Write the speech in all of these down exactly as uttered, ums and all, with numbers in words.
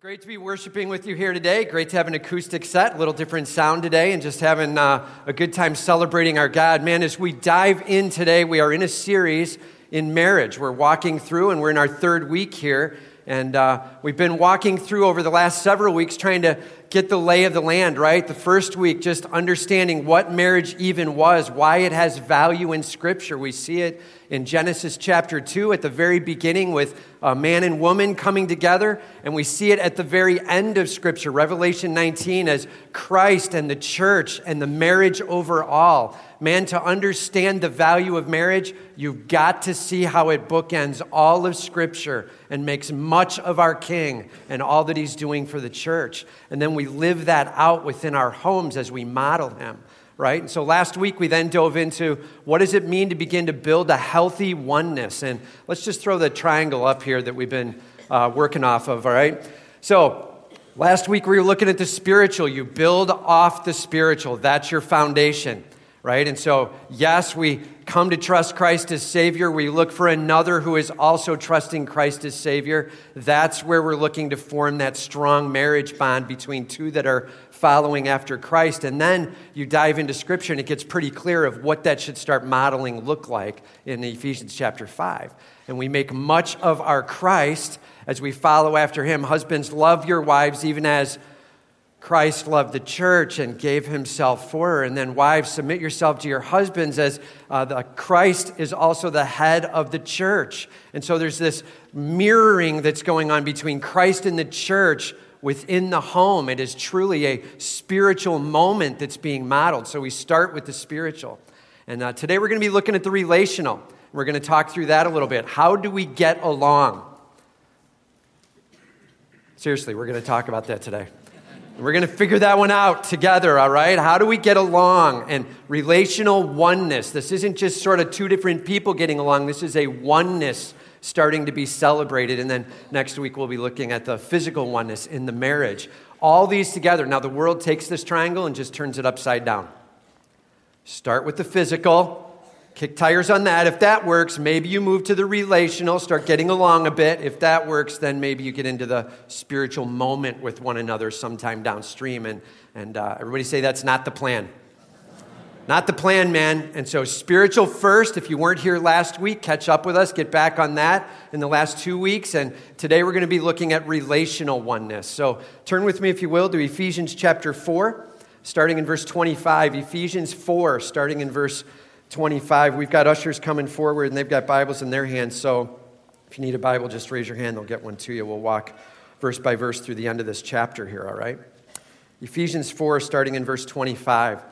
It's great to be worshiping with you here today. Great to have an acoustic set, a little different sound today, and just having uh, a good time celebrating our God. Man, as we dive in today, we are in a series in marriage. We're walking through, and we're in our third week here. And uh, we've been walking through over the last several weeks trying to get the lay of the land, right? The first week, just understanding what marriage even was, why it has value in Scripture. We see it in Genesis chapter two at the very beginning with a man and woman coming together. And we see it at the very end of Scripture, Revelation nineteen, as Christ and the church and the marriage overall. Man, to understand the value of marriage, you've got to see how it bookends all of Scripture and makes much of our King and all that he's doing for the church. And then we live that out within our homes as we model him, right? And so last week, we then dove into what does it mean to begin to build a healthy oneness? And let's just throw the triangle up here that we've been uh, working off of, all right? So last week, we were looking at the spiritual. You build off the spiritual. That's your foundation. Right? And so, yes, we come to trust Christ as Savior. We look for another who is also trusting Christ as Savior. That's where we're looking to form that strong marriage bond between two that are following after Christ. And then you dive into Scripture, and it gets pretty clear of what that should start modeling look like in Ephesians chapter five. And we make much of our Christ as we follow after him. Husbands, love your wives even as Christ loved the church and gave himself for her. And then wives, submit yourself to your husbands as uh, the Christ is also the head of the church. And so there's this mirroring that's going on between Christ and the church within the home. It is truly a spiritual moment that's being modeled. So we start with the spiritual. And uh, today we're going to be looking at the relational. We're going to talk through that a little bit. How do we get along? Seriously, we're going to talk about that today. We're going to figure that one out together, all right? How do we get along? And relational oneness. This isn't just sort of two different people getting along. This is a oneness starting to be celebrated. And then next week, we'll be looking at the physical oneness in the marriage. All these together. Now, the world takes this triangle and just turns it upside down. Start with the physical. Kick tires on that. If that works, maybe you move to the relational, start getting along a bit. If that works, then maybe you get into the spiritual moment with one another sometime downstream. And, and uh, everybody say that's not the plan. Not the plan, man. And so spiritual first. If you weren't here last week, catch up with us. Get back on that in the last two weeks. And today we're going to be looking at relational oneness. So turn with me, if you will, to Ephesians chapter four, starting in verse twenty-five. Ephesians four, starting in verse twenty-five. We've got ushers coming forward, and they've got Bibles in their hands, so if you need a Bible, just raise your hand. They'll get one to you. We'll walk verse by verse through the end of this chapter here, all right? Ephesians four, starting in verse twenty-five.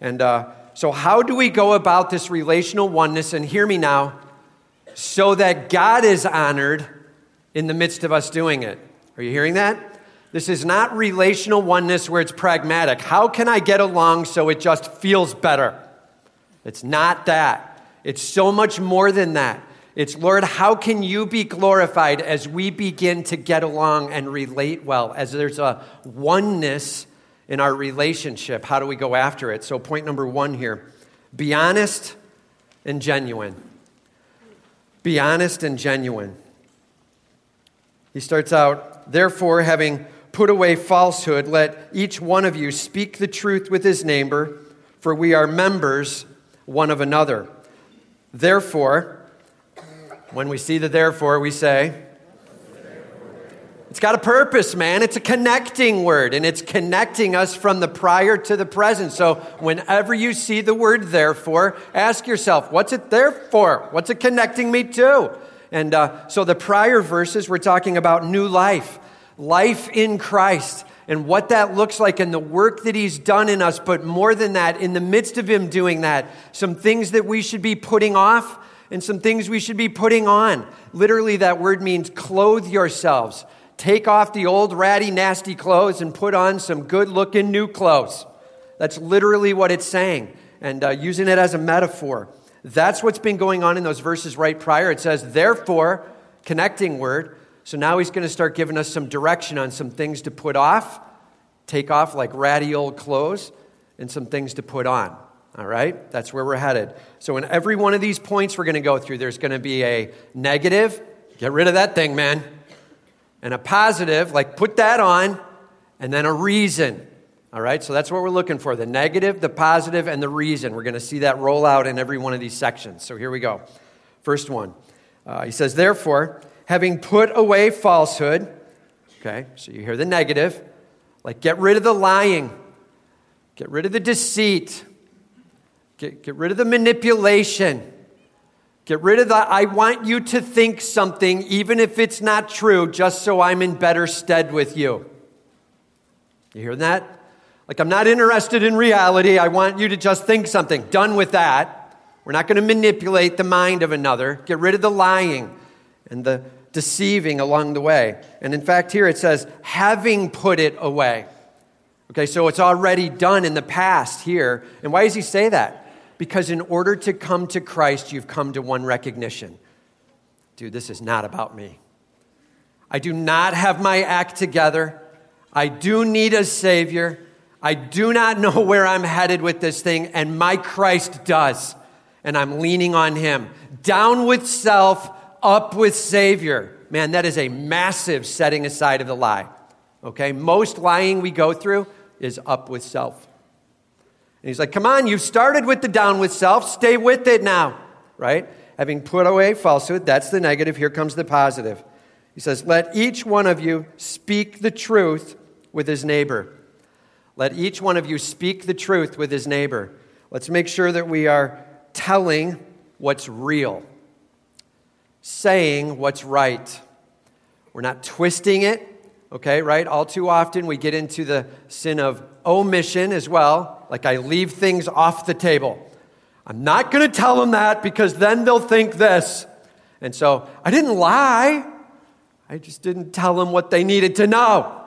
And uh, so how do we go about this relational oneness? And hear me now, so that God is honored in the midst of us doing it. Are you hearing that? This is not relational oneness where it's pragmatic. How can I get along so it just feels better? It's not that. It's so much more than that. It's, Lord, how can you be glorified as we begin to get along and relate well? As there's a oneness in our relationship, how do we go after it? So point number one here, be honest and genuine. Be honest and genuine. He starts out, therefore, having put away falsehood, let each one of you speak the truth with his neighbor, for we are members one of another. Therefore, when we see the therefore, we say, it's got a purpose, man. It's a connecting word, and it's connecting us from the prior to the present. So whenever you see the word therefore, ask yourself, what's it there for? What's it connecting me to? And uh, so the prior verses, we're talking about new life, life in Christ, and what that looks like and the work that he's done in us. But more than that, in the midst of him doing that, some things that we should be putting off and some things we should be putting on. Literally, that word means clothe yourselves. Take off the old ratty, nasty clothes and put on some good-looking new clothes. That's literally what it's saying, and uh, using it as a metaphor. That's what's been going on in those verses right prior. It says, therefore, connecting word. So now he's going to start giving us some direction on some things to put off, take off like ratty old clothes, and some things to put on, all right? That's where we're headed. So in every one of these points we're going to go through, there's going to be a negative, get rid of that thing, man. and a positive, like put that on, and then a reason. All right, so that's what we're looking for, the negative, the positive, and the reason. We're going to see that roll out in every one of these sections. So here we go. First one, uh, he says, therefore, having put away falsehood, okay, so you hear the negative, like get rid of the lying, get rid of the deceit, get, get rid of the manipulation, get rid of the I want you to think something even if it's not true just so I'm in better stead with you. You hear that? Like, I'm not interested in reality. I want you to just think something. Done with that. We're not going to manipulate the mind of another. Get rid of the lying and the deceiving along the way. And in fact, here it says, having put it away. Okay, so it's already done in the past here. And why does he say that? Because in order to come to Christ, you've come to one recognition. Dude, this is not about me. I do not have my act together. I do need a Savior. I do not know where I'm headed with this thing, and my Christ does, and I'm leaning on him. Down with self, up with Savior. Man, that is a massive setting aside of the lie, okay? Most lying we go through is up with self. And he's like, come on, you've started with the down with self. Stay with it now, right? Having put away falsehood, that's the negative. Here comes the positive. He says, let each one of you speak the truth with his neighbor. Let each one of you speak the truth with his neighbor. Let's make sure that we are telling what's real, saying what's right. We're not twisting it, okay, right? All too often we get into the sin of omission as well, like I leave things off the table. I'm not going to tell them that because then they'll think this. And so I didn't lie. I just didn't tell them what they needed to know,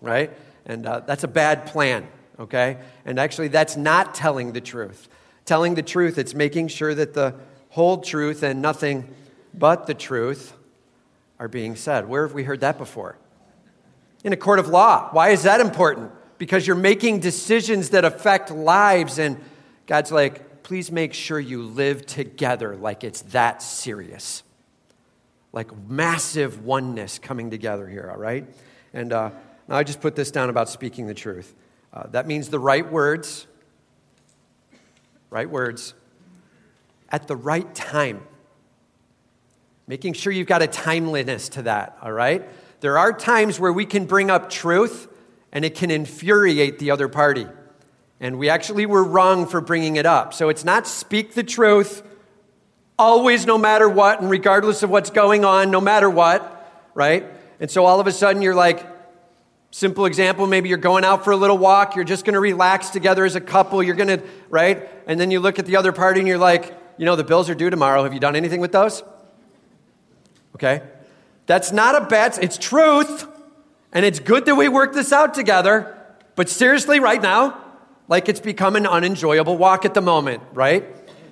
right? And uh, that's a bad plan, okay? And actually, that's not telling the truth. Telling the truth, it's making sure that the whole truth and nothing but the truth are being said. Where have we heard that before? In a court of law. Why is that important? Because you're making decisions that affect lives, and God's like, please make sure you live together like it's that serious. Like massive oneness coming together here, all right? And, uh, Now, I just put this down about speaking the truth. Uh, that means the right words, right words, at the right time. Making sure you've got a timeliness to that, all right? There are times where we can bring up truth, and it can infuriate the other party. And we actually were wrong for bringing it up. So it's not speak the truth always, no matter what, and regardless of what's going on, no matter what, right? And so all of a sudden, you're like, simple example, maybe you're going out for a little walk. You're just going to relax together as a couple. You're going to, right? And then you look at the other party and you're like, you know, the bills are due tomorrow. Have you done anything with those? Okay. That's not a bad, it's truth. And it's good that we work this out together. But seriously, right now, like it's become an unenjoyable walk at the moment, right?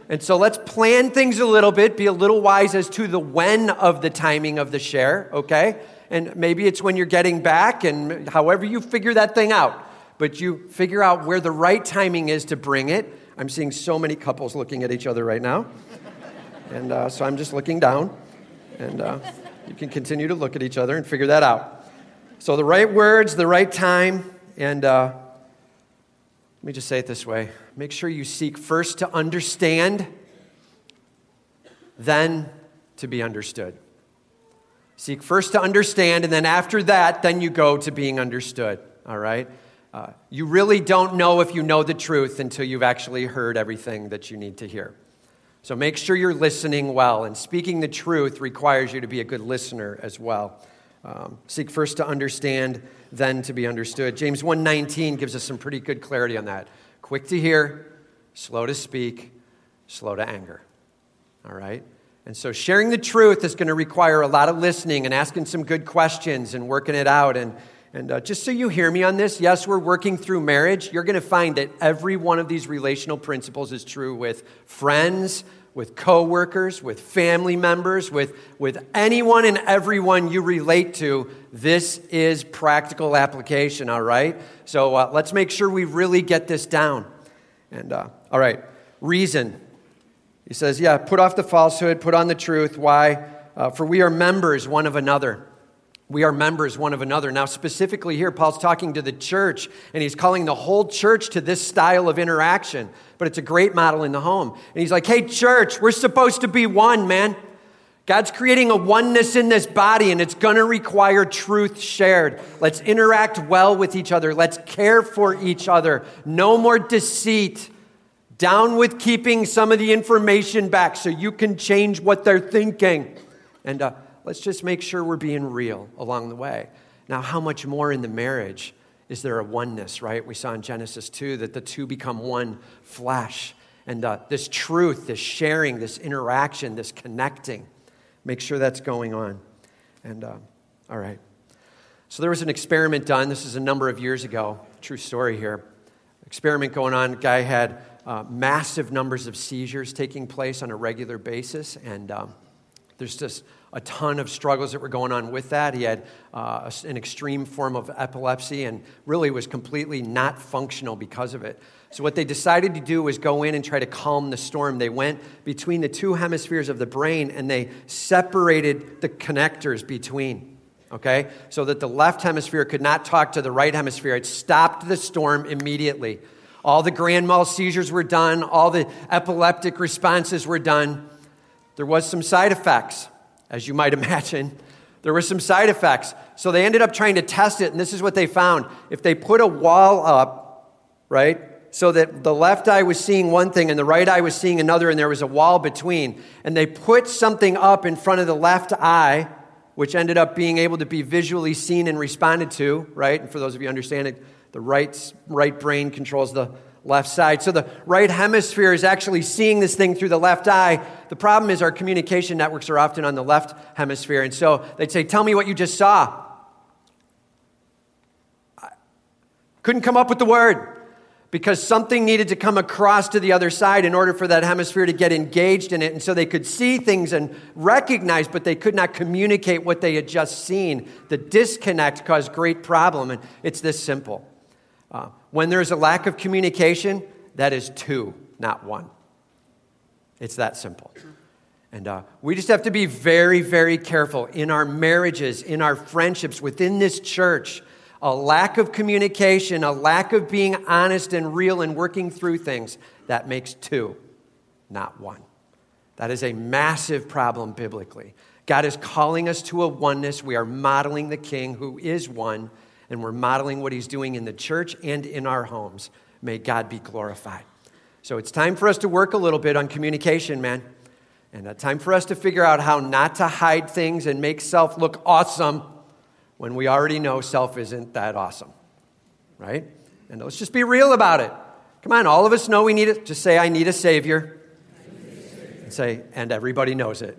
And so let's plan things a little bit, be a little wise as to the when of the timing of the share, okay? And maybe it's when you're getting back and however you figure that thing out. But you figure out where the right timing is to bring it. I'm seeing so many couples looking at each other right now. And uh, so I'm just looking down. And uh, you can continue to look at each other and figure that out. So the right words, the right time. And uh, let me just say it this way. Make sure you seek first to understand, then to be understood. Seek first to understand, and then after that, then you go to being understood, all right? Uh, you really don't know if you know the truth until you've actually heard everything that you need to hear. So make sure you're listening well, and speaking the truth requires you to be a good listener as well. Um, seek first to understand, then to be understood. James one nineteen gives us some pretty good clarity on that. Quick to hear, slow to speak, slow to anger, all right? And so sharing the truth is going to require a lot of listening and asking some good questions and working it out. And, and uh, just so you hear me on this, yes, we're working through marriage. You're going to find that every one of these relational principles is true with friends, with coworkers, with family members, with, with anyone and everyone you relate to. This is practical application, all right? So uh, let's make sure we really get this down. And uh, all right, reason. He says, yeah, put off the falsehood, put on the truth. Why? Uh, for we are members one of another. We are members one of another. Now, specifically here, Paul's talking to the church, and he's calling the whole church to this style of interaction. But it's a great model in the home. And he's like, hey, church, we're supposed to be one, man. God's creating a oneness in this body, and it's going to require truth shared. Let's interact well with each other. Let's care for each other. No more deceit. Down with keeping some of the information back so you can change what they're thinking. And uh, let's just make sure we're being real along the way. Now, how much more in the marriage is there a oneness, right? We saw in Genesis two that the two become one flesh. And uh, this truth, this sharing, this interaction, this connecting, make sure that's going on. And uh, all right. So there was an experiment done. This is a number of years ago. True story here. Experiment going on. Guy had uh, massive numbers of seizures taking place on a regular basis. And um, there's just a ton of struggles that were going on with that. He had uh, an extreme form of epilepsy and really was completely not functional because of it. So what they decided to do was go in and try to calm the storm. They went between the two hemispheres of the brain and they separated the connectors between, okay? So that the left hemisphere could not talk to the right hemisphere. It stopped the storm immediately. All the grand mal seizures were done. All the epileptic responses were done. There was some side effects, as you might imagine. There were some side effects. So they ended up trying to test it, and this is what they found. If they put a wall up, right? So that the left eye was seeing one thing and the right eye was seeing another, and there was a wall between. And they put something up in front of the left eye, which ended up being able to be visually seen and responded to, right? And for those of you who understand it, the right, right brain controls the left side. So the right hemisphere is actually seeing this thing through the left eye. The problem is our communication networks are often on the left hemisphere. And so they'd say, tell me what you just saw. I couldn't come up with the word, because something needed to come across to the other side in order for that hemisphere to get engaged in it. And so they could see things and recognize, but they could not communicate what they had just seen. The disconnect caused great problem, and it's this simple. Uh, when there's a lack of communication, that is two, not one. It's that simple. And uh, we just have to be very, very careful in our marriages, in our friendships, within this church. A lack of communication, a lack of being honest and real and working through things, that makes two, not one. That is a massive problem biblically. God is calling us to a oneness. We are modeling the King who is one, and we're modeling what he's doing in the church and in our homes. May God be glorified. So it's time for us to work a little bit on communication, man. And it's time for us to figure out how not to hide things and make self look awesome, when we already know self isn't that awesome, right? And let's just be real about it. Come on, all of us know we need it. Just say, I need a Savior. Need a savior. And say, and everybody knows it.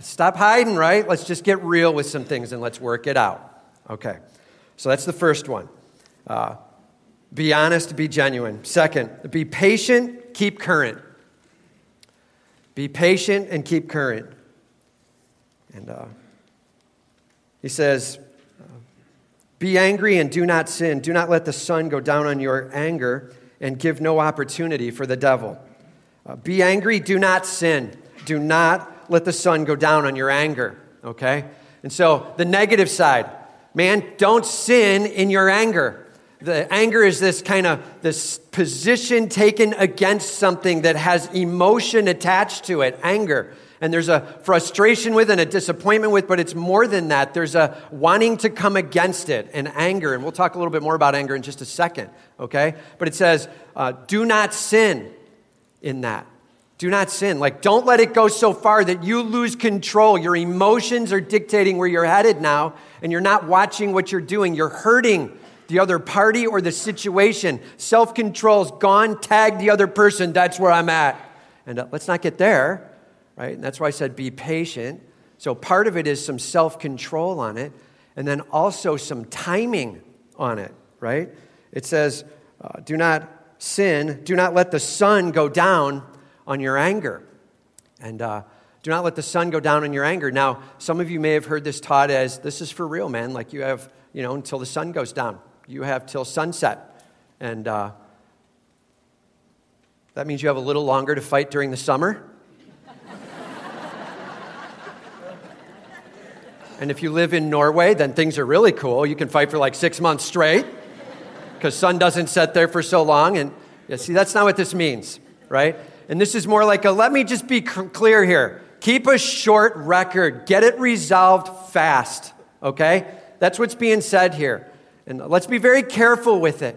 Stop hiding, right? Let's just get real with some things and let's work it out. Okay, so that's the first one. Uh, be honest, be genuine. Second, be patient, keep current. Be patient and keep current. And, uh, He says, be angry and do not sin. Do not let the sun go down on your anger and give no opportunity for the devil. Uh, be angry, do not sin. Do not let the sun go down on your anger, okay? And so the negative side, man, don't sin in your anger. The anger is this kind of, this position taken against something that has emotion attached to it, anger. And there's a frustration with and a disappointment with, but it's more than that. There's a wanting to come against it and anger. And we'll talk a little bit more about anger in just a second, okay? But it says, uh, do not sin in that. Do not sin. Like, don't let it go so far that you lose control. Your emotions are dictating where you're headed now, and you're not watching what you're doing. You're hurting the other party or the situation. Self-control's gone. Tag the other person. That's where I'm at. And uh, let's not get there. Right? And that's why I said be patient. So part of it is some self-control on it, and then also some timing on it, right? It says, uh, do not sin, do not let the sun go down on your anger. And uh, do not let the sun go down on your anger. Now, some of you may have heard this taught as, this is for real, man. Like you have, you know, until the sun goes down. You have till sunset. And uh, that means you have a little longer to fight during the summer. And if you live in Norway, then things are really cool. You can fight for like six months straight because sun doesn't set there for so long. And yeah, see, that's not what this means, right? And this is more like a, let me just be c- clear here. Keep a short record. Get it resolved fast, okay? That's what's being said here. And let's be very careful with it.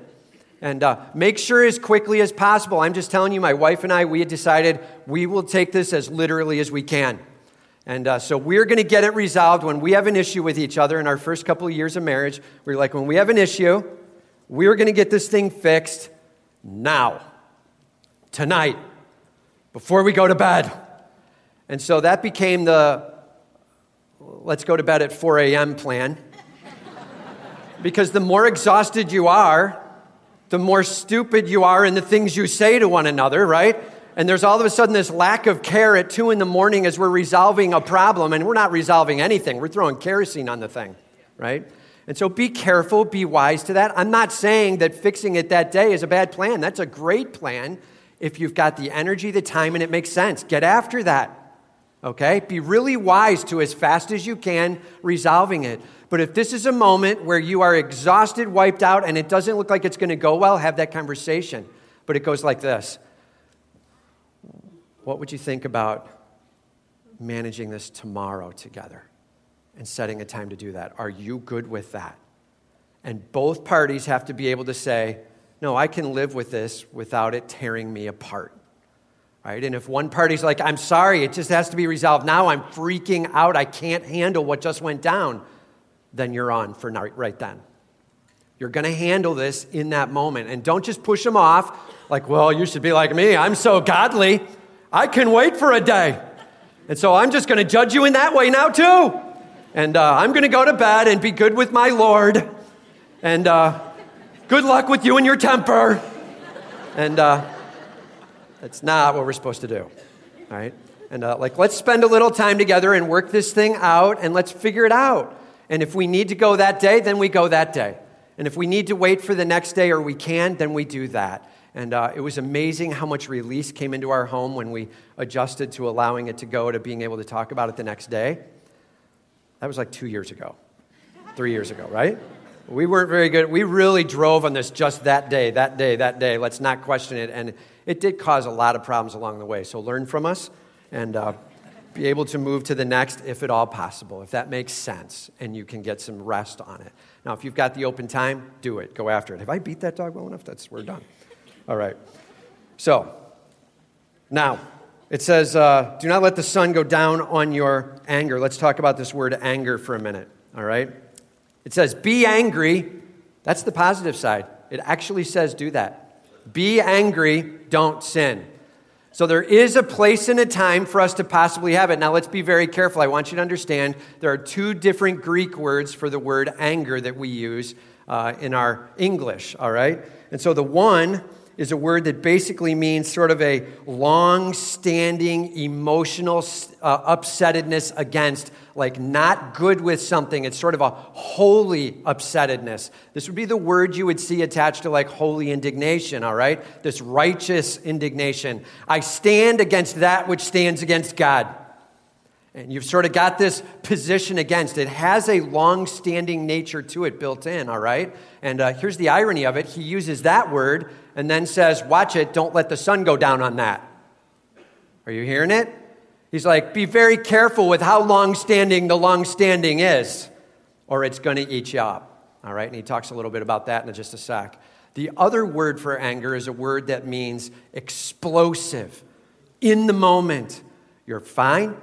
And uh, make sure as quickly as possible. I'm just telling you, my wife and I, we had decided we will take this as literally as we can. And uh, so we're going to get it resolved when we have an issue with each other. In our first couple of years of marriage, we're like, when we have an issue, we're going to get this thing fixed now, tonight, before we go to bed. And so that became the let's go to bed at four a.m. plan. Because the more exhausted you are, the more stupid you are in the things you say to one another, right? And there's all of a sudden this lack of care at two in the morning as we're resolving a problem, and we're not resolving anything. We're throwing kerosene on the thing, right? And so be careful, be wise to that. I'm not saying that fixing it that day is a bad plan. That's a great plan if you've got the energy, the time, and it makes sense. Get after that, okay? Be really wise to as fast as you can resolving it. But if this is a moment where you are exhausted, wiped out, and it doesn't look like it's going to go well, have that conversation. But it goes like this. What would you think about managing this tomorrow together and setting a time to do that? Are you good with that? And both parties have to be able to say, no, I can live with this without it tearing me apart, right? And if one party's like, I'm sorry, it just has to be resolved now, I'm freaking out, I can't handle what just went down, then you're on for right then. You're going to handle this in that moment. And don't just push them off like, well, you should be like me. I'm so godly. I can wait for a day. And so I'm just going to judge you in that way now too. And uh, I'm going to go to bed and be good with my Lord. And uh, good luck with you and your temper. And uh, that's not what we're supposed to do. All right. And uh, like, let's spend a little time together and work this thing out and let's figure it out. And if we need to go that day, then we go that day. And if we need to wait for the next day or we can, then we do that. And uh, it was amazing how much release came into our home when we adjusted to allowing it to go to being able to talk about it the next day. That was like two years ago, three years ago, right? We weren't very good. We really drove on this just that day, that day, that day. Let's not question it. And it did cause a lot of problems along the way. So learn from us and uh, be able to move to the next if at all possible, if that makes sense, and you can get some rest on it. Now, if you've got the open time, do it. Go after it. Have I beat that dog well enough? That's, we're done. All right. So, now, it says, uh, do not let the sun go down on your anger. Let's talk about this word anger for a minute, all right? It says, be angry. That's the positive side. It actually says do that. Be angry, don't sin. So there is a place and a time for us to possibly have it. Now, let's be very careful. I want you to understand there are two different Greek words for the word anger that we use uh, in our English, all right? And so the one is a word that basically means sort of a long-standing emotional uh, upsettedness against, like not good with something. It's sort of a holy upsettedness. This would be the word you would see attached to like holy indignation, all right? This righteous indignation. I stand against that which stands against God. And you've sort of got this position against. It has a long-standing nature to it built in, all right? And uh, here's the irony of it. He uses that word and then says, watch it, don't let the sun go down on that. Are you hearing it? He's like, be very careful with how long-standing the long-standing is, or it's going to eat you up, all right? And he talks a little bit about that in just a sec. The other word for anger is a word that means explosive, in the moment. You're fine.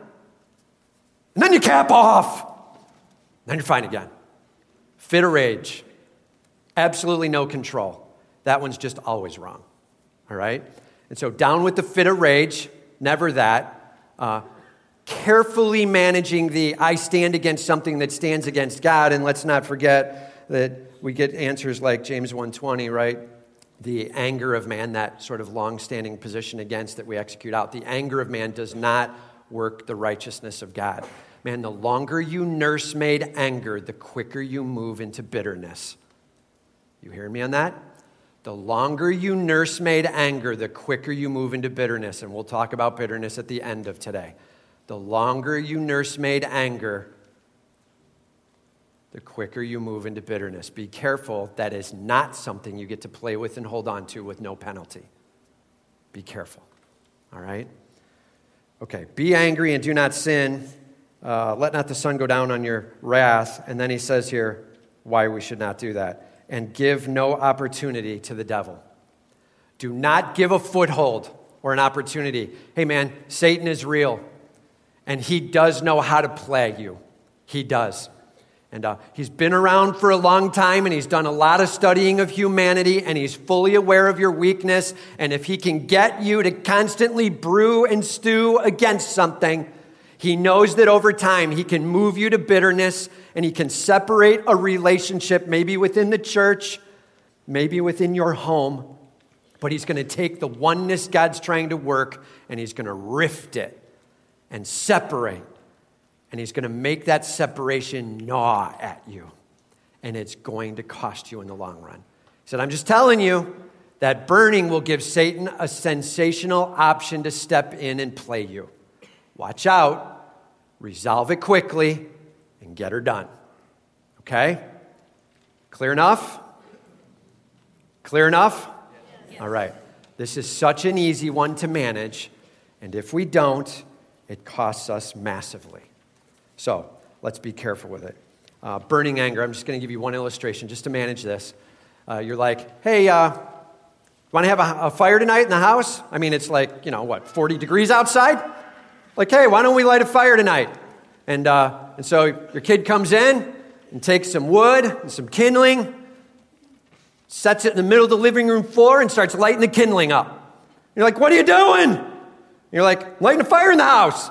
And then you cap off. Then you're fine again. Fit of rage. Absolutely no control. That one's just always wrong. All right? And so down with the fit of rage. Never that. Uh, carefully managing the I stand against something that stands against God. And let's not forget that we get answers like James one twenty, right? The anger of man, that sort of long-standing position against that we execute out. The anger of man does not work the righteousness of God. Man, the longer you nursemaid anger, the quicker you move into bitterness. You hearing me on that? The longer you nursemaid anger, the quicker you move into bitterness. And we'll talk about bitterness at the end of today. The longer you nursemaid anger, the quicker you move into bitterness. Be careful. That is not something you get to play with and hold on to with no penalty. Be careful. All right? Okay. Be angry and do not sin. Uh, let not the sun go down on your wrath. And then he says here why we should not do that. And give no opportunity to the devil. Do not give a foothold or an opportunity. Hey, man, Satan is real. And he does know how to play you. He does. And uh, he's been around for a long time, and he's done a lot of studying of humanity, and he's fully aware of your weakness. And if he can get you to constantly brew and stew against something, he knows that over time he can move you to bitterness, and he can separate a relationship, maybe within the church, maybe within your home. But he's going to take the oneness God's trying to work, and he's going to rift it and separate. And he's going to make that separation gnaw at you. And it's going to cost you in the long run. He said, I'm just telling you that burning will give Satan a sensational option to step in and play you. Watch out. Resolve it quickly and get her done. Okay? Clear enough? Clear enough? Yes. All right. This is such an easy one to manage. And if we don't, it costs us massively. So let's be careful with it. Uh, burning anger. I'm just going to give you one illustration just to manage this. Uh, you're like, hey, uh, want to have a, a fire tonight in the house? I mean, it's like, you know, what, forty degrees outside? Like, hey, why don't we light a fire tonight? And uh, and so your kid comes in and takes some wood and some kindling, sets it in the middle of the living room floor and starts lighting the kindling up. You're like, what are you doing? And you're like, lighting a fire in the house.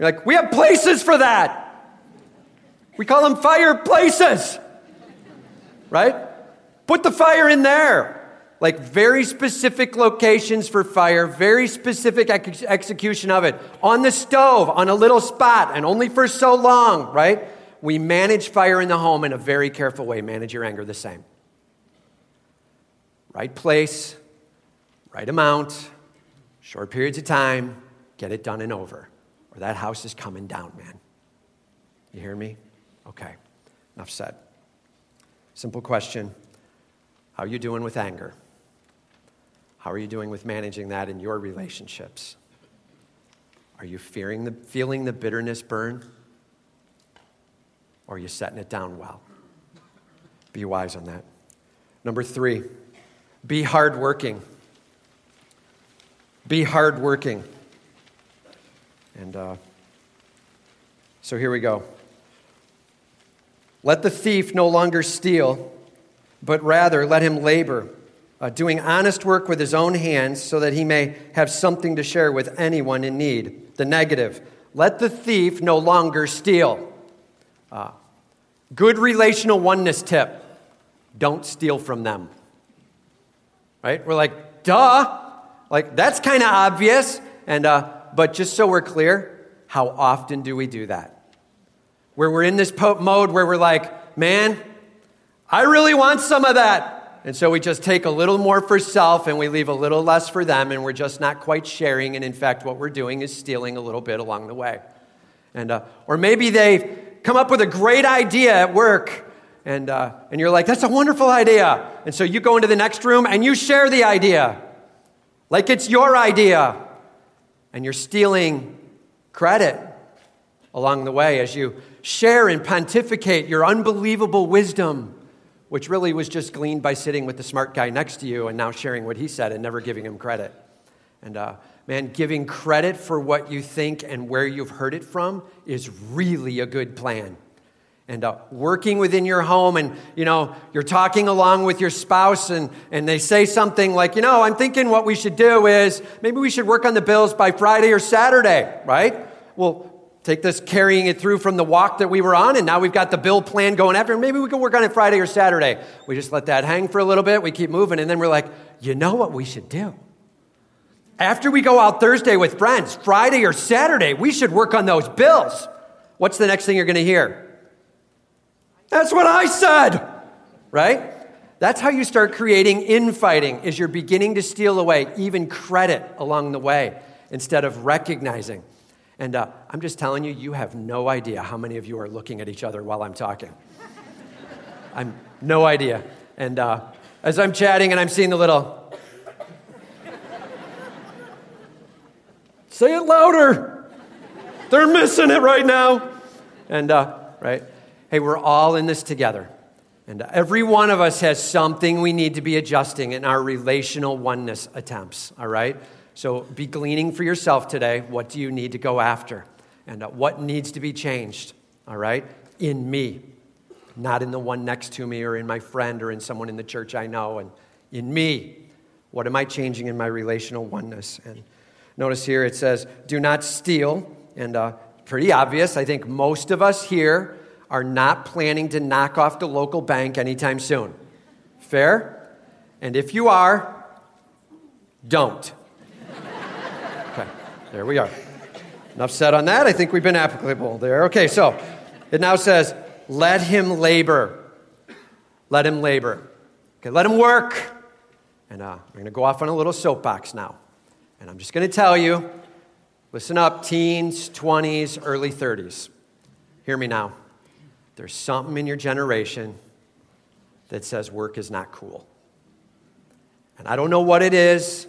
You're like, we have places for that. We call them fireplaces, right? Put the fire in there. Like very specific locations for fire, very specific ex- execution of it. On the stove, on a little spot, and only for so long, right? We manage fire in the home in a very careful way. Manage your anger the same. Right place, right amount, short periods of time, get it done and over. Or that house is coming down, man. You hear me? Okay, enough said. Simple question. How are you doing with anger? How are you doing with managing that in your relationships? Are you fearing the, feeling the bitterness burn? Or are you setting it down well? Be wise on that. Number three, be hardworking. Be hardworking. And uh, so here we go. Let the thief no longer steal, but rather let him labor, uh, doing honest work with his own hands so that he may have something to share with anyone in need. The negative. Let the thief no longer steal. Uh, good relational oneness tip. Don't steal from them. Right? We're like, duh. Like, that's kind of obvious. And, uh, But just so we're clear, how often do we do that? Where we're in this po- mode where we're like, man, I really want some of that. And so we just take a little more for self and we leave a little less for them, and we're just not quite sharing. And in fact, what we're doing is stealing a little bit along the way. And uh, or maybe they've come up with a great idea at work, and uh, and you're like, that's a wonderful idea. And so you go into the next room and you share the idea like it's your idea. And you're stealing credit along the way as you share and pontificate your unbelievable wisdom, which really was just gleaned by sitting with the smart guy next to you and now sharing what he said and never giving him credit. And uh, man, giving credit for what you think and where you've heard it from is really a good plan. And uh, working within your home, and you know, you're talking along with your spouse, and, and they say something like, you know, I'm thinking what we should do is maybe we should work on the bills by Friday or Saturday, right? We'll take this carrying it through from the walk that we were on, and now we've got the bill plan going after, and maybe we can work on it Friday or Saturday. We just let that hang for a little bit, we keep moving, and then we're like, you know what we should do? After we go out Thursday with friends, Friday or Saturday, we should work on those bills. What's the next thing you're going to hear? That's what I said, right? That's how you start creating infighting, is you're beginning to steal away even credit along the way instead of recognizing. And uh, I'm just telling you, you have no idea how many of you are looking at each other while I'm talking. I'm no idea. And uh, as I'm chatting and I'm seeing the little, say it louder. They're missing it right now. And, uh, right? Hey, we're all in this together. And every one of us has something we need to be adjusting in our relational oneness attempts, all right? So be gleaning for yourself today. What do you need to go after? And uh, what needs to be changed, all right? In me, not in the one next to me or in my friend or in someone in the church I know. And in me, what am I changing in my relational oneness? And notice here it says, do not steal. And uh, pretty obvious. I think most of us here are not planning to knock off the local bank anytime soon. Fair? And if you are, don't. Okay, there we are. Enough said on that. I think we've been applicable there. Okay, so it now says, let him labor. Let him labor. Okay, let him work. And uh, I'm going to go off on a little soapbox now. And I'm just going to tell you, listen up, teens, twenties, early thirties. Hear me now. There's something in your generation that says work is not cool. And I don't know what it is,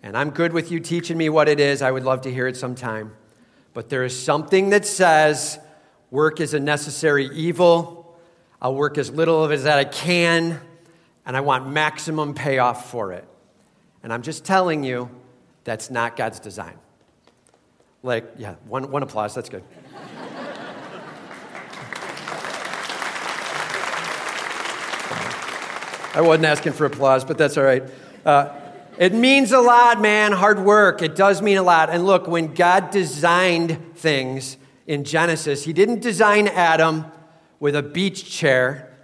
and I'm good with you teaching me what it is. I would love to hear it sometime. But there is something that says work is a necessary evil. I'll work as little of it as I can, and I want maximum payoff for it. And I'm just telling you, that's not God's design. Like, yeah, one, one applause, that's good. I wasn't asking for applause, but that's all right. Uh, it means a lot, man, hard work. It does mean a lot. And look, when God designed things in Genesis, he didn't design Adam with a beach chair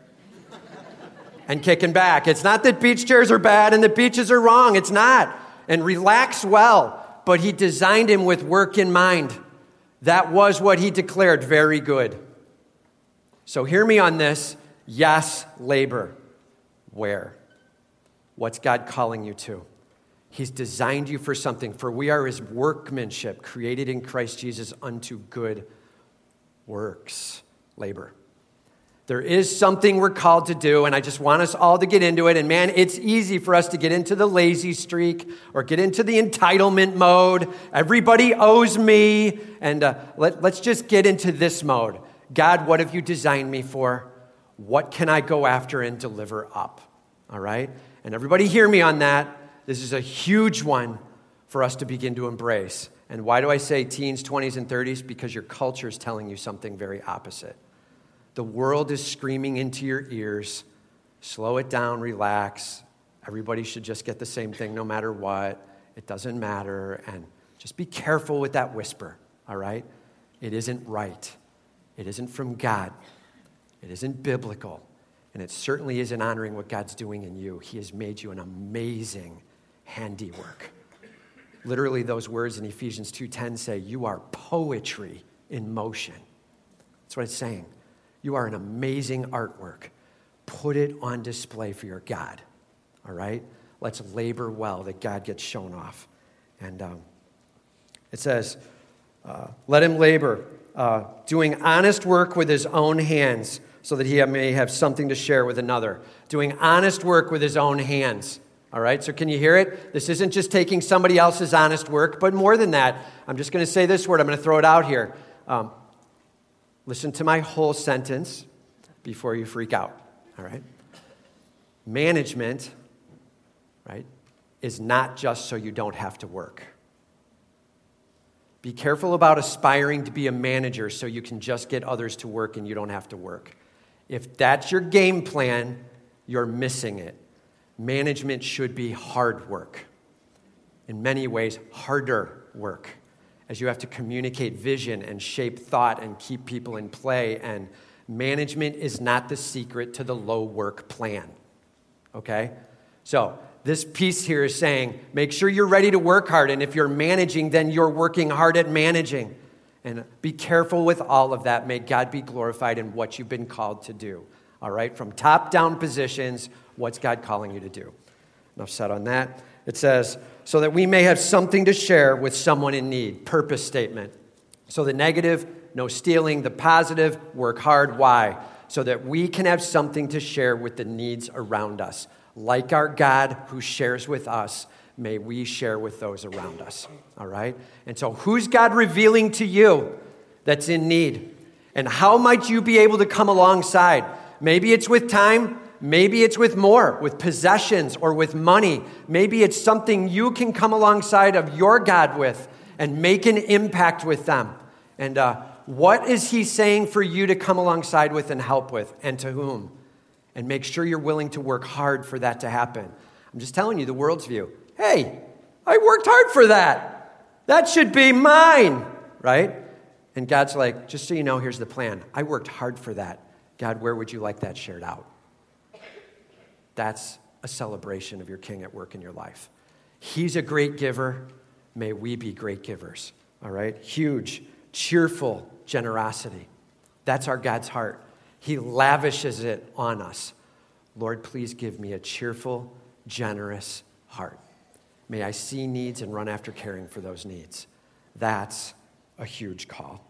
and kicking back. It's not that beach chairs are bad and that beaches are wrong. It's not. And relax well. But he designed him with work in mind. That was what he declared very good. So hear me on this. Yes, labor. Where? What's God calling you to? He's designed you for something, for we are his workmanship, created in Christ Jesus unto good works, labor. There is something we're called to do, and I just want us all to get into it. And man, it's easy for us to get into the lazy streak or get into the entitlement mode. Everybody owes me. And uh, let, let's just get into this mode. God, what have you designed me for? What can I go after and deliver up? All right? And everybody hear me on that. This is a huge one for us to begin to embrace. And why do I say teens, twenties, and thirties? Because your culture is telling you something very opposite. The world is screaming into your ears, slow it down, relax. Everybody should just get the same thing no matter what. It doesn't matter. And just be careful with that whisper, all right? It isn't right. It isn't from God. It isn't biblical, and it certainly isn't honoring what God's doing in you. He has made you an amazing handiwork. Literally, those words in Ephesians two ten say, you are poetry in motion. That's what it's saying. You are an amazing artwork. Put it on display for your God, all right? Let's labor well that God gets shown off. And um, it says, uh, let him labor, uh, doing honest work with his own hands, so that he may have something to share with another. Doing honest work with his own hands. All right, so can you hear it? This isn't just taking somebody else's honest work, but more than that, I'm just going to say this word. I'm going to throw it out here. Um, listen to my whole sentence before you freak out. All right? Management, right, is not just so you don't have to work. Be careful about aspiring to be a manager so you can just get others to work and you don't have to work. If that's your game plan, you're missing it. Management should be hard work. In many ways, harder work, as you have to communicate vision and shape thought and keep people in play. And management is not the secret to the low work plan, okay? So this piece here is saying, make sure you're ready to work hard. And if you're managing, then you're working hard at managing. And be careful with all of that. May God be glorified in what you've been called to do. All right? From top-down positions, what's God calling you to do? Enough said on that. It says, so that we may have something to share with someone in need. Purpose statement. So the negative, no stealing. The positive, work hard. Why? so that we can have something to share with the needs around us. Like our God who shares with us, may we share with those around us, all right? And so who's God revealing to you that's in need? And how might you be able to come alongside? Maybe it's with time. Maybe it's with more, with possessions or with money. Maybe it's something you can come alongside of your God with and make an impact with them. And uh, what is he saying for you to come alongside with and help with, and to whom? And make sure you're willing to work hard for that to happen. I'm just telling you the world's view. Hey, I worked hard for that. That should be mine, right? And God's like, just so you know, here's the plan. I worked hard for that. God, where would you like that shared out? That's a celebration of your King at work in your life. He's a great giver. May we be great givers, all right? Huge, cheerful generosity. That's our God's heart. He lavishes it on us. Lord, please give me a cheerful, generous heart. May I see needs and run after caring for those needs. That's a huge call.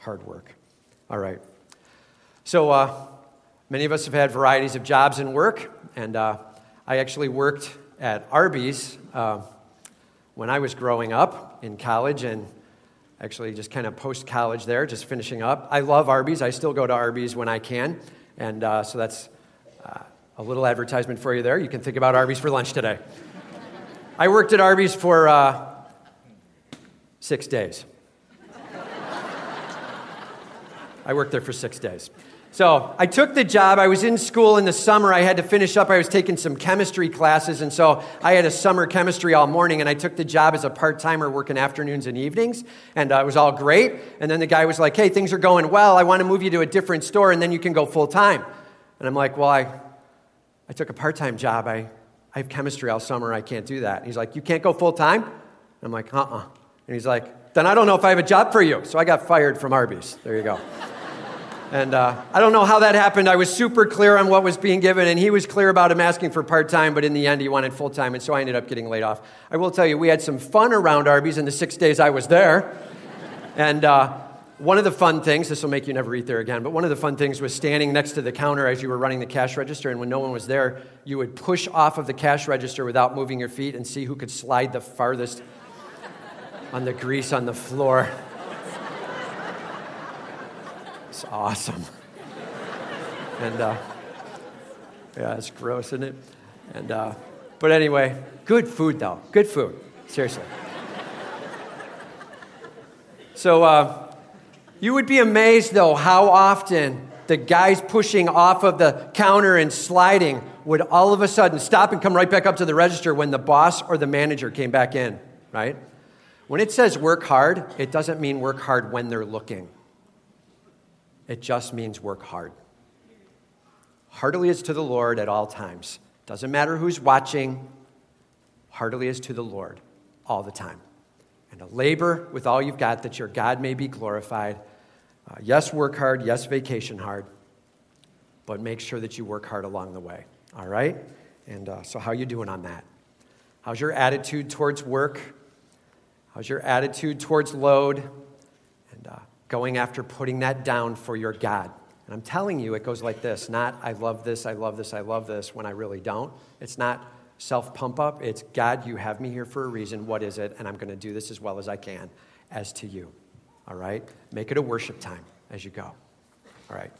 Hard work. All right. So uh, many of us have had varieties of jobs and work. And uh, I actually worked at Arby's uh, when I was growing up in college, and actually just kind of post-college there, just finishing up. I love Arby's. I still go to Arby's when I can. And uh, so that's uh, a little advertisement for you there. You can think about Arby's for lunch today. I worked at Arby's for uh, six days. I worked there for six days. So I took the job. I was in school in the summer. I had to finish up. I was taking some chemistry classes, and so I had a summer chemistry all morning, and I took the job as a part-timer working afternoons and evenings, and uh, it was all great. And then the guy was like, hey, things are going well. I want to move you to a different store, and then you can go full-time. And I'm like, well, I I took a part-time job. I, I have chemistry all summer. I can't do that. And he's like, you can't go full-time? And I'm like, uh-uh. And he's like, then I don't know if I have a job for you. So I got fired from Arby's. There you go. And uh, I don't know how that happened. I was super clear on what was being given, and he was clear about him asking for part-time, but in the end, he wanted full-time, and so I ended up getting laid off. I will tell you, we had some fun around Arby's in the six days I was there. And uh, one of the fun things, this will make you never eat there again, but one of the fun things was standing next to the counter as you were running the cash register, and when no one was there, you would push off of the cash register without moving your feet and see who could slide the farthest on the grease on the floor. It's awesome. And uh, yeah, it's gross, isn't it? And uh, but anyway, good food though. Good food, seriously. So uh, you would be amazed though how often the guys pushing off of the counter and sliding would all of a sudden stop and come right back up to the register when the boss or the manager came back in, right? When it says work hard, it doesn't mean work hard when they're looking. It just means work hard. Heartily is to the Lord at all times. Doesn't matter who's watching. Heartily is to the Lord all the time. And to labor with all you've got that your God may be glorified. Uh, yes, work hard. Yes, vacation hard. But make sure that you work hard along the way. All right? And uh, so how are you doing on that? How's your attitude towards work? How's your attitude towards load? And uh, going after putting that down for your God. And I'm telling you, it goes like this, not I love this, I love this, I love this, when I really don't. It's not self-pump up. It's, God, you have me here for a reason. What is it? And I'm going to do this as well as I can as to you. All right? Make it a worship time as you go. All right.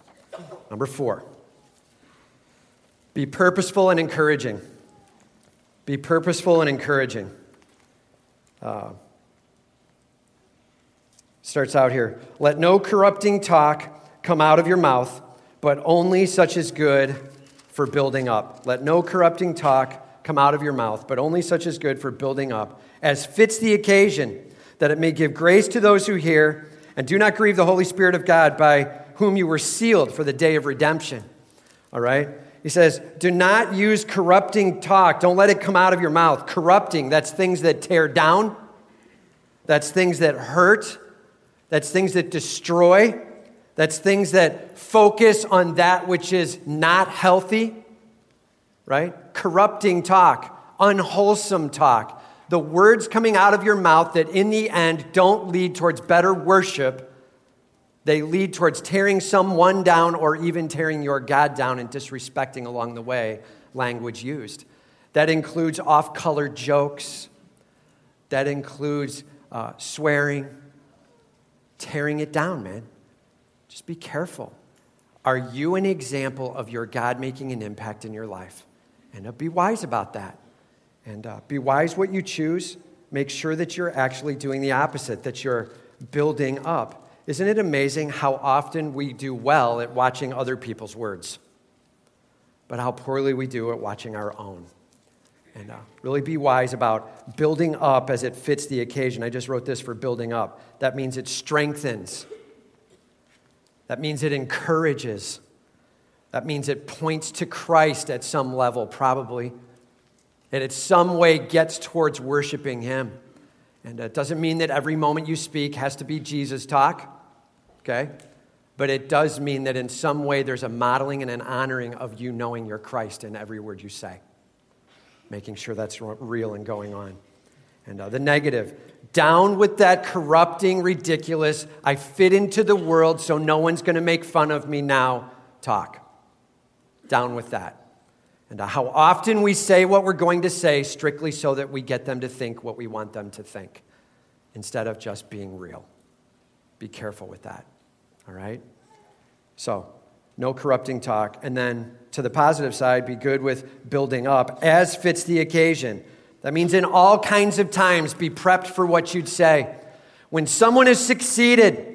Number four. Be purposeful and encouraging. Be purposeful and encouraging. Uh, Starts out here. Let no corrupting talk come out of your mouth, but only such as good for building up. Let no corrupting talk come out of your mouth, but only such as good for building up, as fits the occasion, that it may give grace to those who hear, and do not grieve the Holy Spirit of God, by whom you were sealed for the day of redemption. All right? He says, do not use corrupting talk. Don't let it come out of your mouth. Corrupting, that's things that tear down. That's things that hurt. That's things that destroy. That's things that focus on that which is not healthy, right? Corrupting talk, unwholesome talk, the words coming out of your mouth that in the end don't lead towards better worship, They lead towards tearing someone down or even tearing your God down and disrespecting along the way language used. That includes off-color jokes. That includes uh, swearing, tearing it down, man. Just be careful. Are you an example of your God making an impact in your life? And uh, be wise about that. And uh, be wise what you choose. Make sure that you're actually doing the opposite, that you're building up. Isn't it amazing how often we do well at watching other people's words, but how poorly we do at watching our own? And uh, really be wise about building up as it fits the occasion. I just wrote this for building up. That means it strengthens. That means it encourages. That means it points to Christ at some level, probably. And it some way gets towards worshiping him. And it doesn't mean that every moment you speak has to be Jesus talk, okay? But it does mean that in some way there's a modeling and an honoring of you knowing your Christ in every word you say, making sure that's real and going on. And uh, the negative, down with that corrupting, ridiculous, I fit into the world so no one's going to make fun of me now talk. Down with that. And how often we say what we're going to say strictly so that we get them to think what we want them to think instead of just being real. Be careful with that, all right? So, no corrupting talk. And then to the positive side, be good with building up as fits the occasion. That means in all kinds of times, be prepped for what you'd say. When someone has succeeded,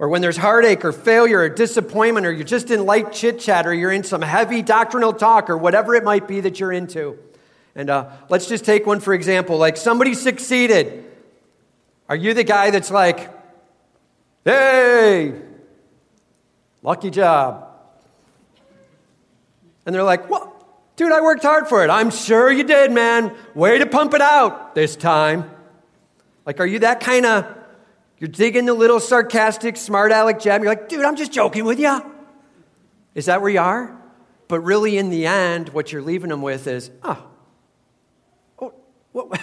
or when there's heartache or failure or disappointment, or you're just in light chit-chat, or you're in some heavy doctrinal talk, or whatever it might be that you're into. And uh, let's just take one for example. Like, somebody succeeded. Are you the guy that's like, hey, lucky job? And they're like, well, dude, I worked hard for it. I'm sure you did, man. Way to pump it out this time. Like, are you that kind of... You're digging the little sarcastic, smart aleck jab. You're like, dude, I'm just joking with you. Is that where you are? But really, in the end, what you're leaving them with is, oh, oh, what,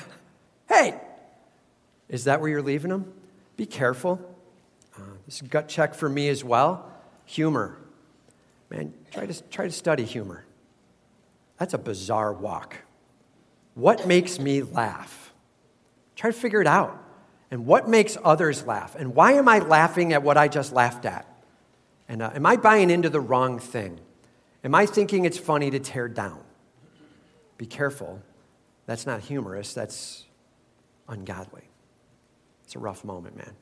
hey, is that where you're leaving them? Be careful. Uh, this is a gut check for me as well. Humor, man. Try to try to study humor. That's a bizarre walk. What makes me laugh? Try to figure it out. And what makes others laugh? And why am I laughing at what I just laughed at? And uh, am I buying into the wrong thing? Am I thinking it's funny to tear down? Be careful. That's not humorous. That's ungodly. It's a rough moment, man.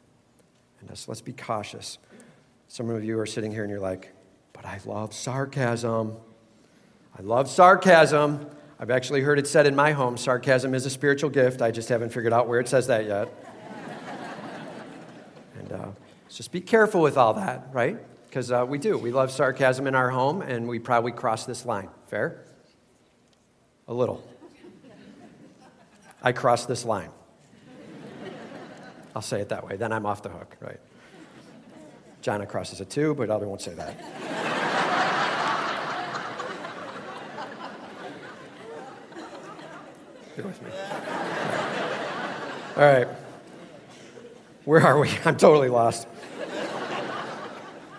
And uh, so let's be cautious. Some of you are sitting here and you're like, but I love sarcasm. I love sarcasm. I've actually heard it said in my home, sarcasm is a spiritual gift. I just haven't figured out where it says that yet. Uh, just be careful with all that, right? Because uh, we do. We love sarcasm in our home, and we probably cross this line. Fair? A little. I cross this line. I'll say it that way. Then I'm off the hook, right? Jonna crosses it too, but I won't say that. You're with me. All right. Where are we? I'm totally lost.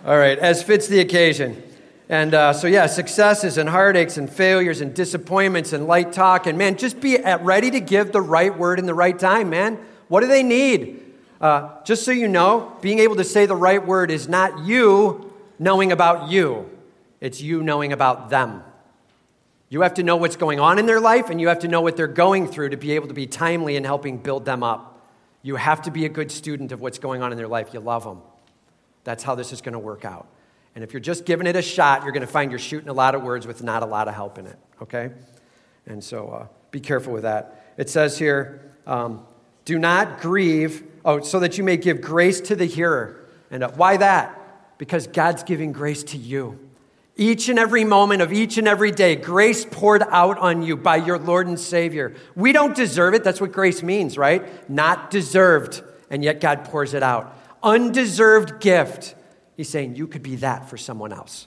All right, as fits the occasion. And uh, so, yeah, successes and heartaches and failures and disappointments and light talk. And, man, just be at, ready to give the right word in the right time, man. What do they need? Uh, just so you know, being able to say the right word is not you knowing about you. It's you knowing about them. You have to know what's going on in their life, and you have to know what they're going through to be able to be timely in helping build them up. You have to be a good student of what's going on in their life. You love them. That's how this is going to work out. And if you're just giving it a shot, you're going to find you're shooting a lot of words with not a lot of help in it, okay? And so uh, be careful with that. It says here, um, do not grieve, oh, so that you may give grace to the hearer. And uh, why that? Because God's giving grace to you. Each and every moment of each and every day, grace poured out on you by your Lord and Savior. We don't deserve it. That's what grace means, right? Not deserved, and yet God pours it out. Undeserved gift. He's saying you could be that for someone else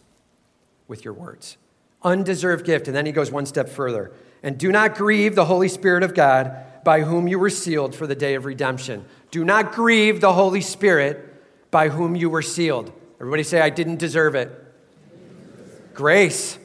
with your words. Undeserved gift. And then he goes one step further. And do not grieve the Holy Spirit of God, by whom you were sealed for the day of redemption. Do not grieve the Holy Spirit, by whom you were sealed. Everybody say, I didn't deserve it. Grace.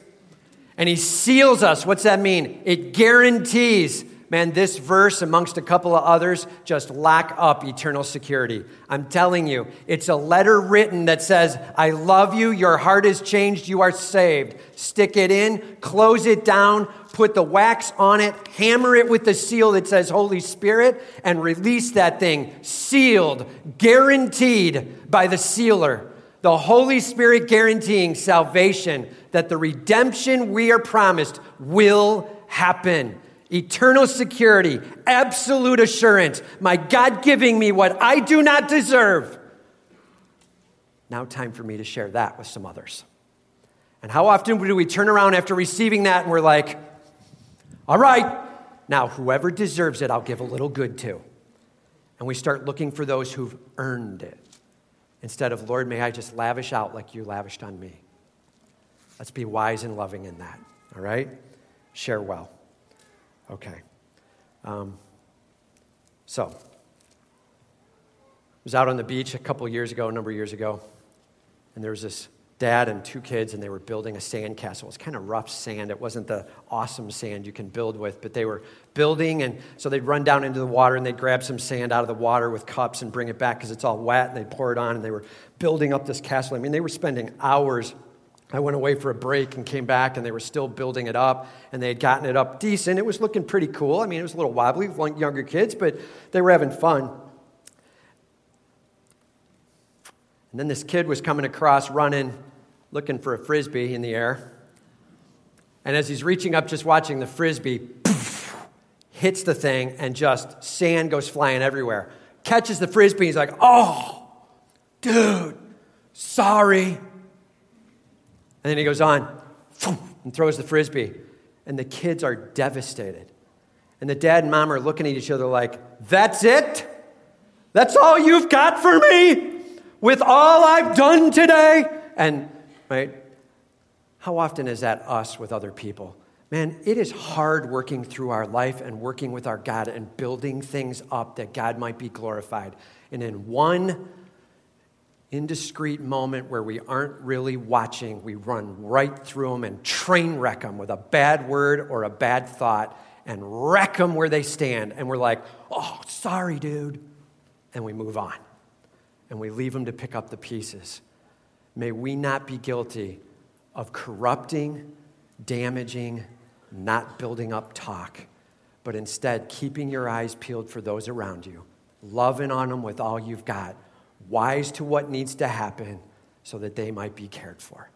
And he seals us. What's that mean? It guarantees. Man, this verse, amongst a couple of others, just lock up eternal security. I'm telling you, it's a letter written that says, I love you, your heart is changed, you are saved. Stick it in, close it down, put the wax on it, hammer it with the seal that says Holy Spirit, and release that thing, sealed, guaranteed by the sealer. The Holy Spirit guaranteeing salvation, that the redemption we are promised will happen. Eternal security, absolute assurance, my God giving me what I do not deserve. Now time for me to share that with some others. And how often do we turn around after receiving that and we're like, all right, now whoever deserves it, I'll give a little good to. And we start looking for those who've earned it. Instead of, Lord, may I just lavish out like you lavished on me. Let's be wise and loving in that, all right? Share well. Okay, um, so I was out on the beach a couple years ago, a number of years ago, and there was this dad and two kids, and they were building a sand castle. It was kind of rough sand. It wasn't the awesome sand you can build with, but they were building, and so they'd run down into the water, and they'd grab some sand out of the water with cups and bring it back because it's all wet, and they'd pour it on, and they were building up this castle. I mean, they were spending hours. I went away for a break and came back, and they were still building it up, and they had gotten it up decent. It was looking pretty cool. I mean, it was a little wobbly, younger kids, but they were having fun. And then this kid was coming across, running, looking for a Frisbee in the air. And as he's reaching up, just watching the Frisbee, poof, hits the thing, and just sand goes flying everywhere. Catches the Frisbee, he's like, oh, dude, sorry. And then he goes on and throws the Frisbee. And the kids are devastated. And the dad and mom are looking at each other like, that's it? That's all you've got for me? With all I've done today? And, right? How often is that us with other people? Man, it is hard working through our life and working with our God and building things up that God might be glorified. And in one indiscreet moment where we aren't really watching, we run right through them and train wreck them with a bad word or a bad thought and wreck them where they stand. And we're like, oh, sorry, dude. And we move on. And we leave them to pick up the pieces. May we not be guilty of corrupting, damaging, not building up talk, but instead keeping your eyes peeled for those around you, loving on them with all you've got, wise to what needs to happen so that they might be cared for.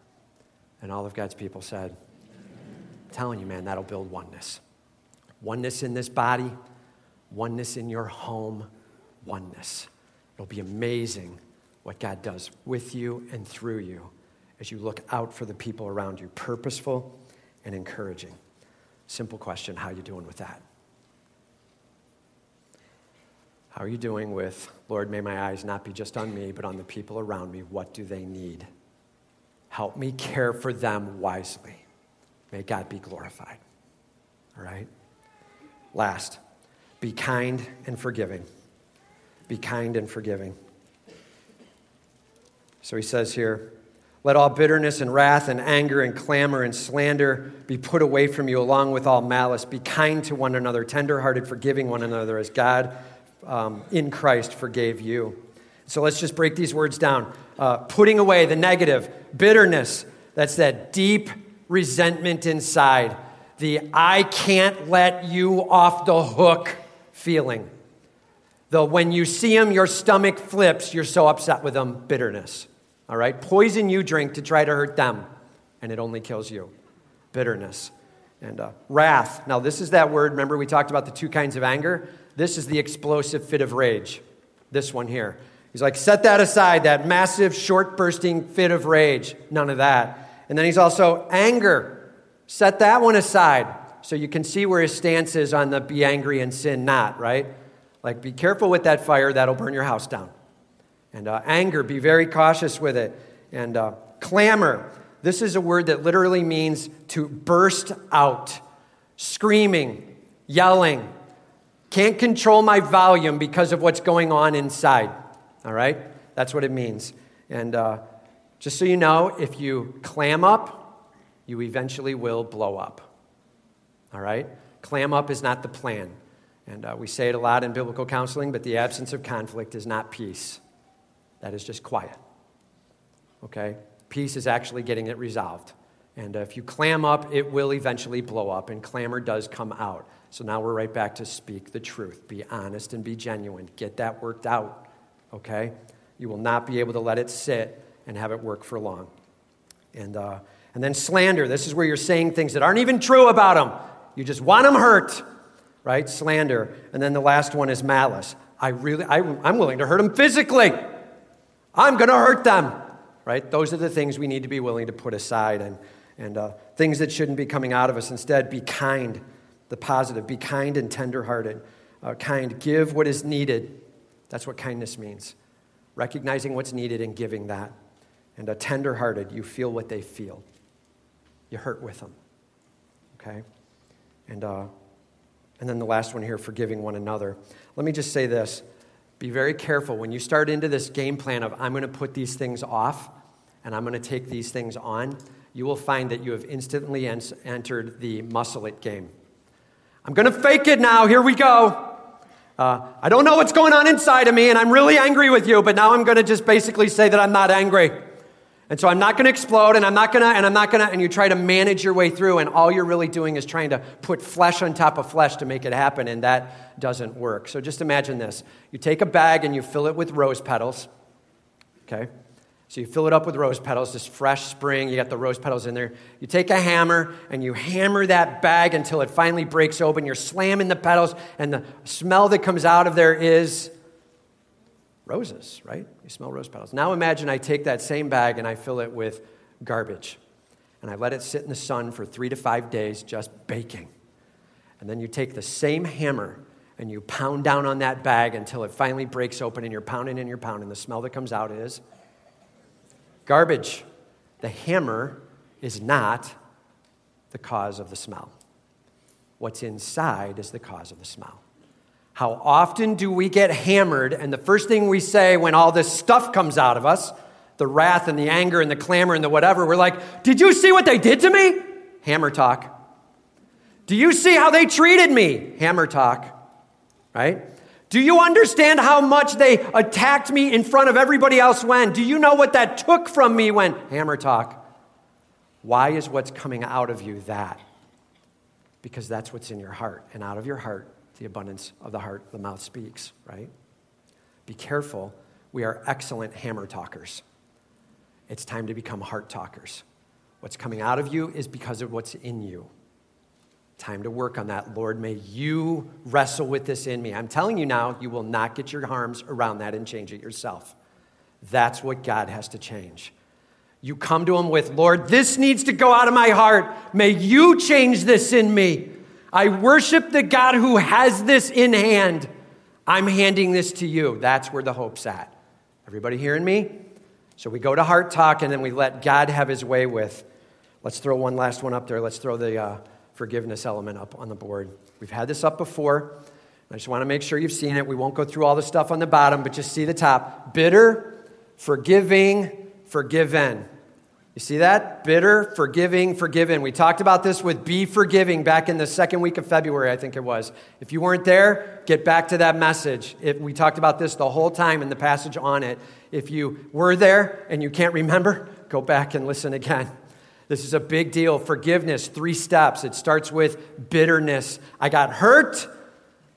And all of God's people said, I'm telling you, man, that'll build oneness. Oneness in this body, oneness in your home, oneness. It'll be amazing what God does with you and through you as you look out for the people around you, purposeful and encouraging. Simple question, how you doing with that? How are you doing with, Lord, may my eyes not be just on me, but on the people around me. What do they need? Help me care for them wisely. May God be glorified. All right? Last, be kind and forgiving. Be kind and forgiving. So he says here, let all bitterness and wrath and anger and clamor and slander be put away from you along with all malice. Be kind to one another, tenderhearted, forgiving one another as God Um, in Christ forgave you. So let's just break these words down. Uh, putting away the negative, bitterness, that's that deep resentment inside, the I can't let you off the hook feeling. The when you see them, your stomach flips, you're so upset with them, bitterness. All right? Poison you drink to try to hurt them, and it only kills you. Bitterness. And uh, wrath. Now this is that word, remember we talked about the two kinds of anger? This is the explosive fit of rage, this one here. He's like, set that aside, that massive, short-bursting fit of rage, none of that. And then he's also anger, set that one aside. So you can see where his stance is on the be angry and sin not, right? Like, be careful with that fire, that'll burn your house down. And uh, anger, be very cautious with it. And uh, clamor, this is a word that literally means to burst out, screaming, yelling. Can't control my volume because of what's going on inside, all right? That's what it means. And uh, just so you know, if you clam up, you eventually will blow up. All right? Clam up is not the plan. And uh, we say it a lot in biblical counseling, but the absence of conflict is not peace. That is just quiet. Okay? Peace is actually getting it resolved. And uh, if you clam up, it will eventually blow up, and clamor does come out. So now we're right back to speak the truth. Be honest and be genuine. Get that worked out. Okay? You will not be able to let it sit and have it work for long. And uh, and then slander. This is where you're saying things that aren't even true about them. You just want them hurt. Right? Slander. And then the last one is malice. I really, I, I'm willing to hurt them physically. I'm going to hurt them. Right? Those are the things we need to be willing to put aside, and, and uh, things that shouldn't be coming out of us. Instead, be kind, the positive. Be kind and tenderhearted. Uh, kind. Give what is needed. That's what kindness means. Recognizing what's needed and giving that. And uh, tenderhearted. You feel what they feel. You hurt with them. Okay? And... Uh, And then the last one here, forgiving one another. Let me just say this. Be very careful. When you start into this game plan of, I'm going to put these things off and I'm going to take these things on, you will find that you have instantly en- entered the muscle it game. I'm going to fake it now. Here we go. Uh, I don't know what's going on inside of me, and I'm really angry with you, but now I'm going to just basically say that I'm not angry. And so I'm not going to explode, and I'm not going to, and I'm not going to, and you try to manage your way through, and all you're really doing is trying to put flesh on top of flesh to make it happen, and that doesn't work. So just imagine this. You take a bag and you fill it with rose petals, okay? So you fill it up with rose petals, this fresh spring, you got the rose petals in there. You take a hammer and you hammer that bag until it finally breaks open. You're slamming the petals, and the smell that comes out of there is roses, right? You smell rose petals. Now imagine I take that same bag and I fill it with garbage. And I let it sit in the sun for three to five days just baking. And then you take the same hammer and you pound down on that bag until it finally breaks open, and you're pounding and you're pounding. The smell that comes out is garbage. The hammer is not the cause of the smell. What's inside is the cause of the smell. How often do we get hammered, and the first thing we say when all this stuff comes out of us, the wrath and the anger and the clamor and the whatever, we're like, did you see what they did to me? Hammer talk. Do you see how they treated me? Hammer talk, right? Do you understand how much they attacked me in front of everybody else when? Do you know what that took from me when? Hammer talk. Why is what's coming out of you that? Because that's what's in your heart, and out of your heart, the abundance of the heart, the mouth speaks, right? Be careful. We are excellent hammer talkers. It's time to become heart talkers. What's coming out of you is because of what's in you. Time to work on that. Lord, may you wrestle with this in me. I'm telling you now, you will not get your arms around that and change it yourself. That's what God has to change. You come to him with, Lord, this needs to go out of my heart. May you change this in me. I worship the God who has this in hand. I'm handing this to you. That's where the hope's at. Everybody hearing me? So we go to heart talk, and then we let God have his way with. Let's throw one last one up there. Let's throw the uh, forgiveness element up on the board. We've had this up before. I just want to make sure you've seen it. We won't go through all the stuff on the bottom, but just see the top. Bitter, forgiving, forgiven. You see that? Bitter, forgiving, forgiven. We talked about this with Be Forgiving back in the second week of February, I think it was. If you weren't there, get back to that message. It, we talked about this the whole time in the passage on it. If you were there and you can't remember, go back and listen again. This is a big deal. Forgiveness, three steps. It starts with bitterness. I got hurt,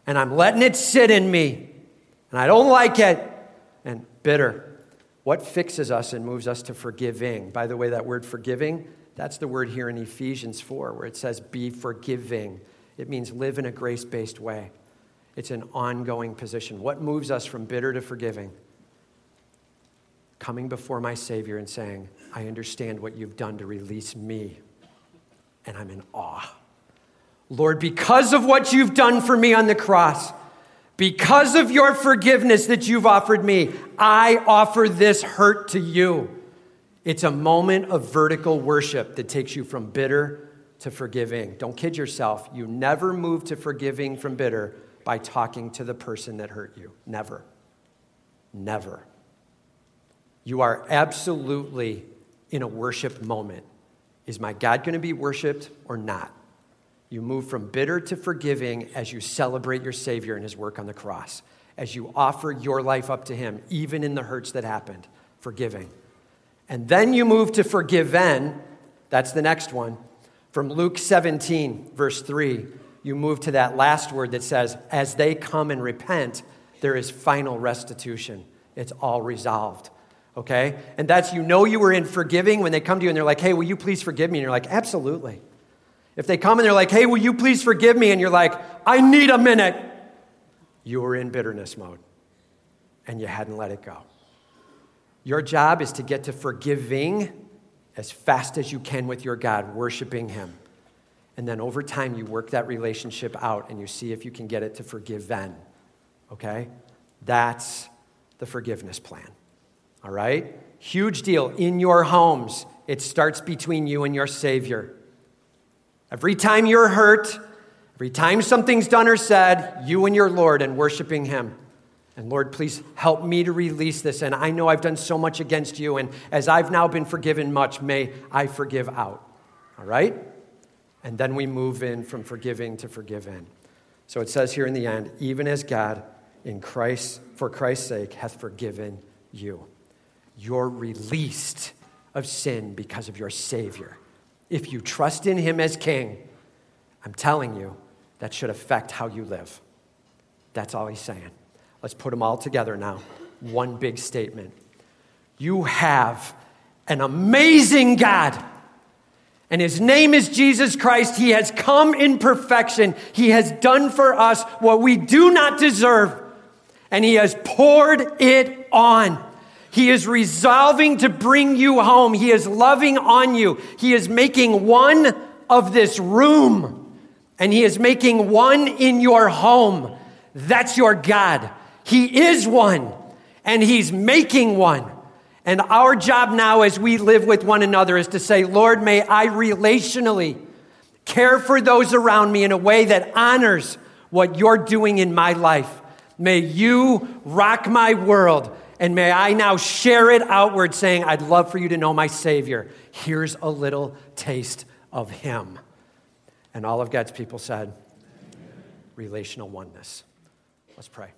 and I'm letting it sit in me, and I don't like it, and bitter. What fixes us and moves us to forgiving? By the way, that word forgiving, that's the word here in Ephesians four, where it says be forgiving. It means live in a grace-based way. It's an ongoing position. What moves us from bitter to forgiving? Coming before my Savior and saying, I understand what you've done to release me, and I'm in awe. Lord, because of what you've done for me on the cross, because of your forgiveness that you've offered me, I offer this hurt to you. It's a moment of vertical worship that takes you from bitter to forgiving. Don't kid yourself. You never move to forgiving from bitter by talking to the person that hurt you. Never. Never. You are absolutely in a worship moment. Is my God going to be worshiped or not? You move from bitter to forgiving as you celebrate your Savior and his work on the cross, as you offer your life up to him, even in the hurts that happened, forgiving. And then you move to forgiven. That's the next one. From Luke seventeen, verse three, you move to that last word that says, as they come and repent, there is final restitution. It's all resolved. Okay? And that's, you know, you were in forgiving when they come to you and they're like, hey, will you please forgive me? And you're like, absolutely. If they come and they're like, hey, will you please forgive me? And you're like, I need a minute. You were in bitterness mode and you hadn't let it go. Your job is to get to forgiving as fast as you can with your God, worshiping him. And then over time, you work that relationship out and you see if you can get it to forgive then. Okay? That's the forgiveness plan. All right? Huge deal. In your homes, it starts between you and your Savior. Every time you're hurt, every time something's done or said, you and your Lord and worshiping him. And Lord, please help me to release this. And I know I've done so much against you. And as I've now been forgiven much, may I forgive out. All right? And then we move in from forgiving to forgiven. So it says here in the end, even as God in Christ, for Christ's sake, hath forgiven you. You're released of sin because of your Savior. If you trust in him as king, I'm telling you, that should affect how you live. That's all he's saying. Let's put them all together now. One big statement. You have an amazing God, and his name is Jesus Christ. He has come in perfection. He has done for us what we do not deserve, and he has poured it on. He is resolving to bring you home. He is loving on you. He is making one of this room, and he is making one in your home. That's your God. He is one, and he's making one. And our job now as we live with one another is to say, Lord, may I relationally care for those around me in a way that honors what you're doing in my life. May you rock my world, and may I now share it outward, saying, I'd love for you to know my Savior. Here's a little taste of him. And all of God's people said, Amen. Relational oneness. Let's pray.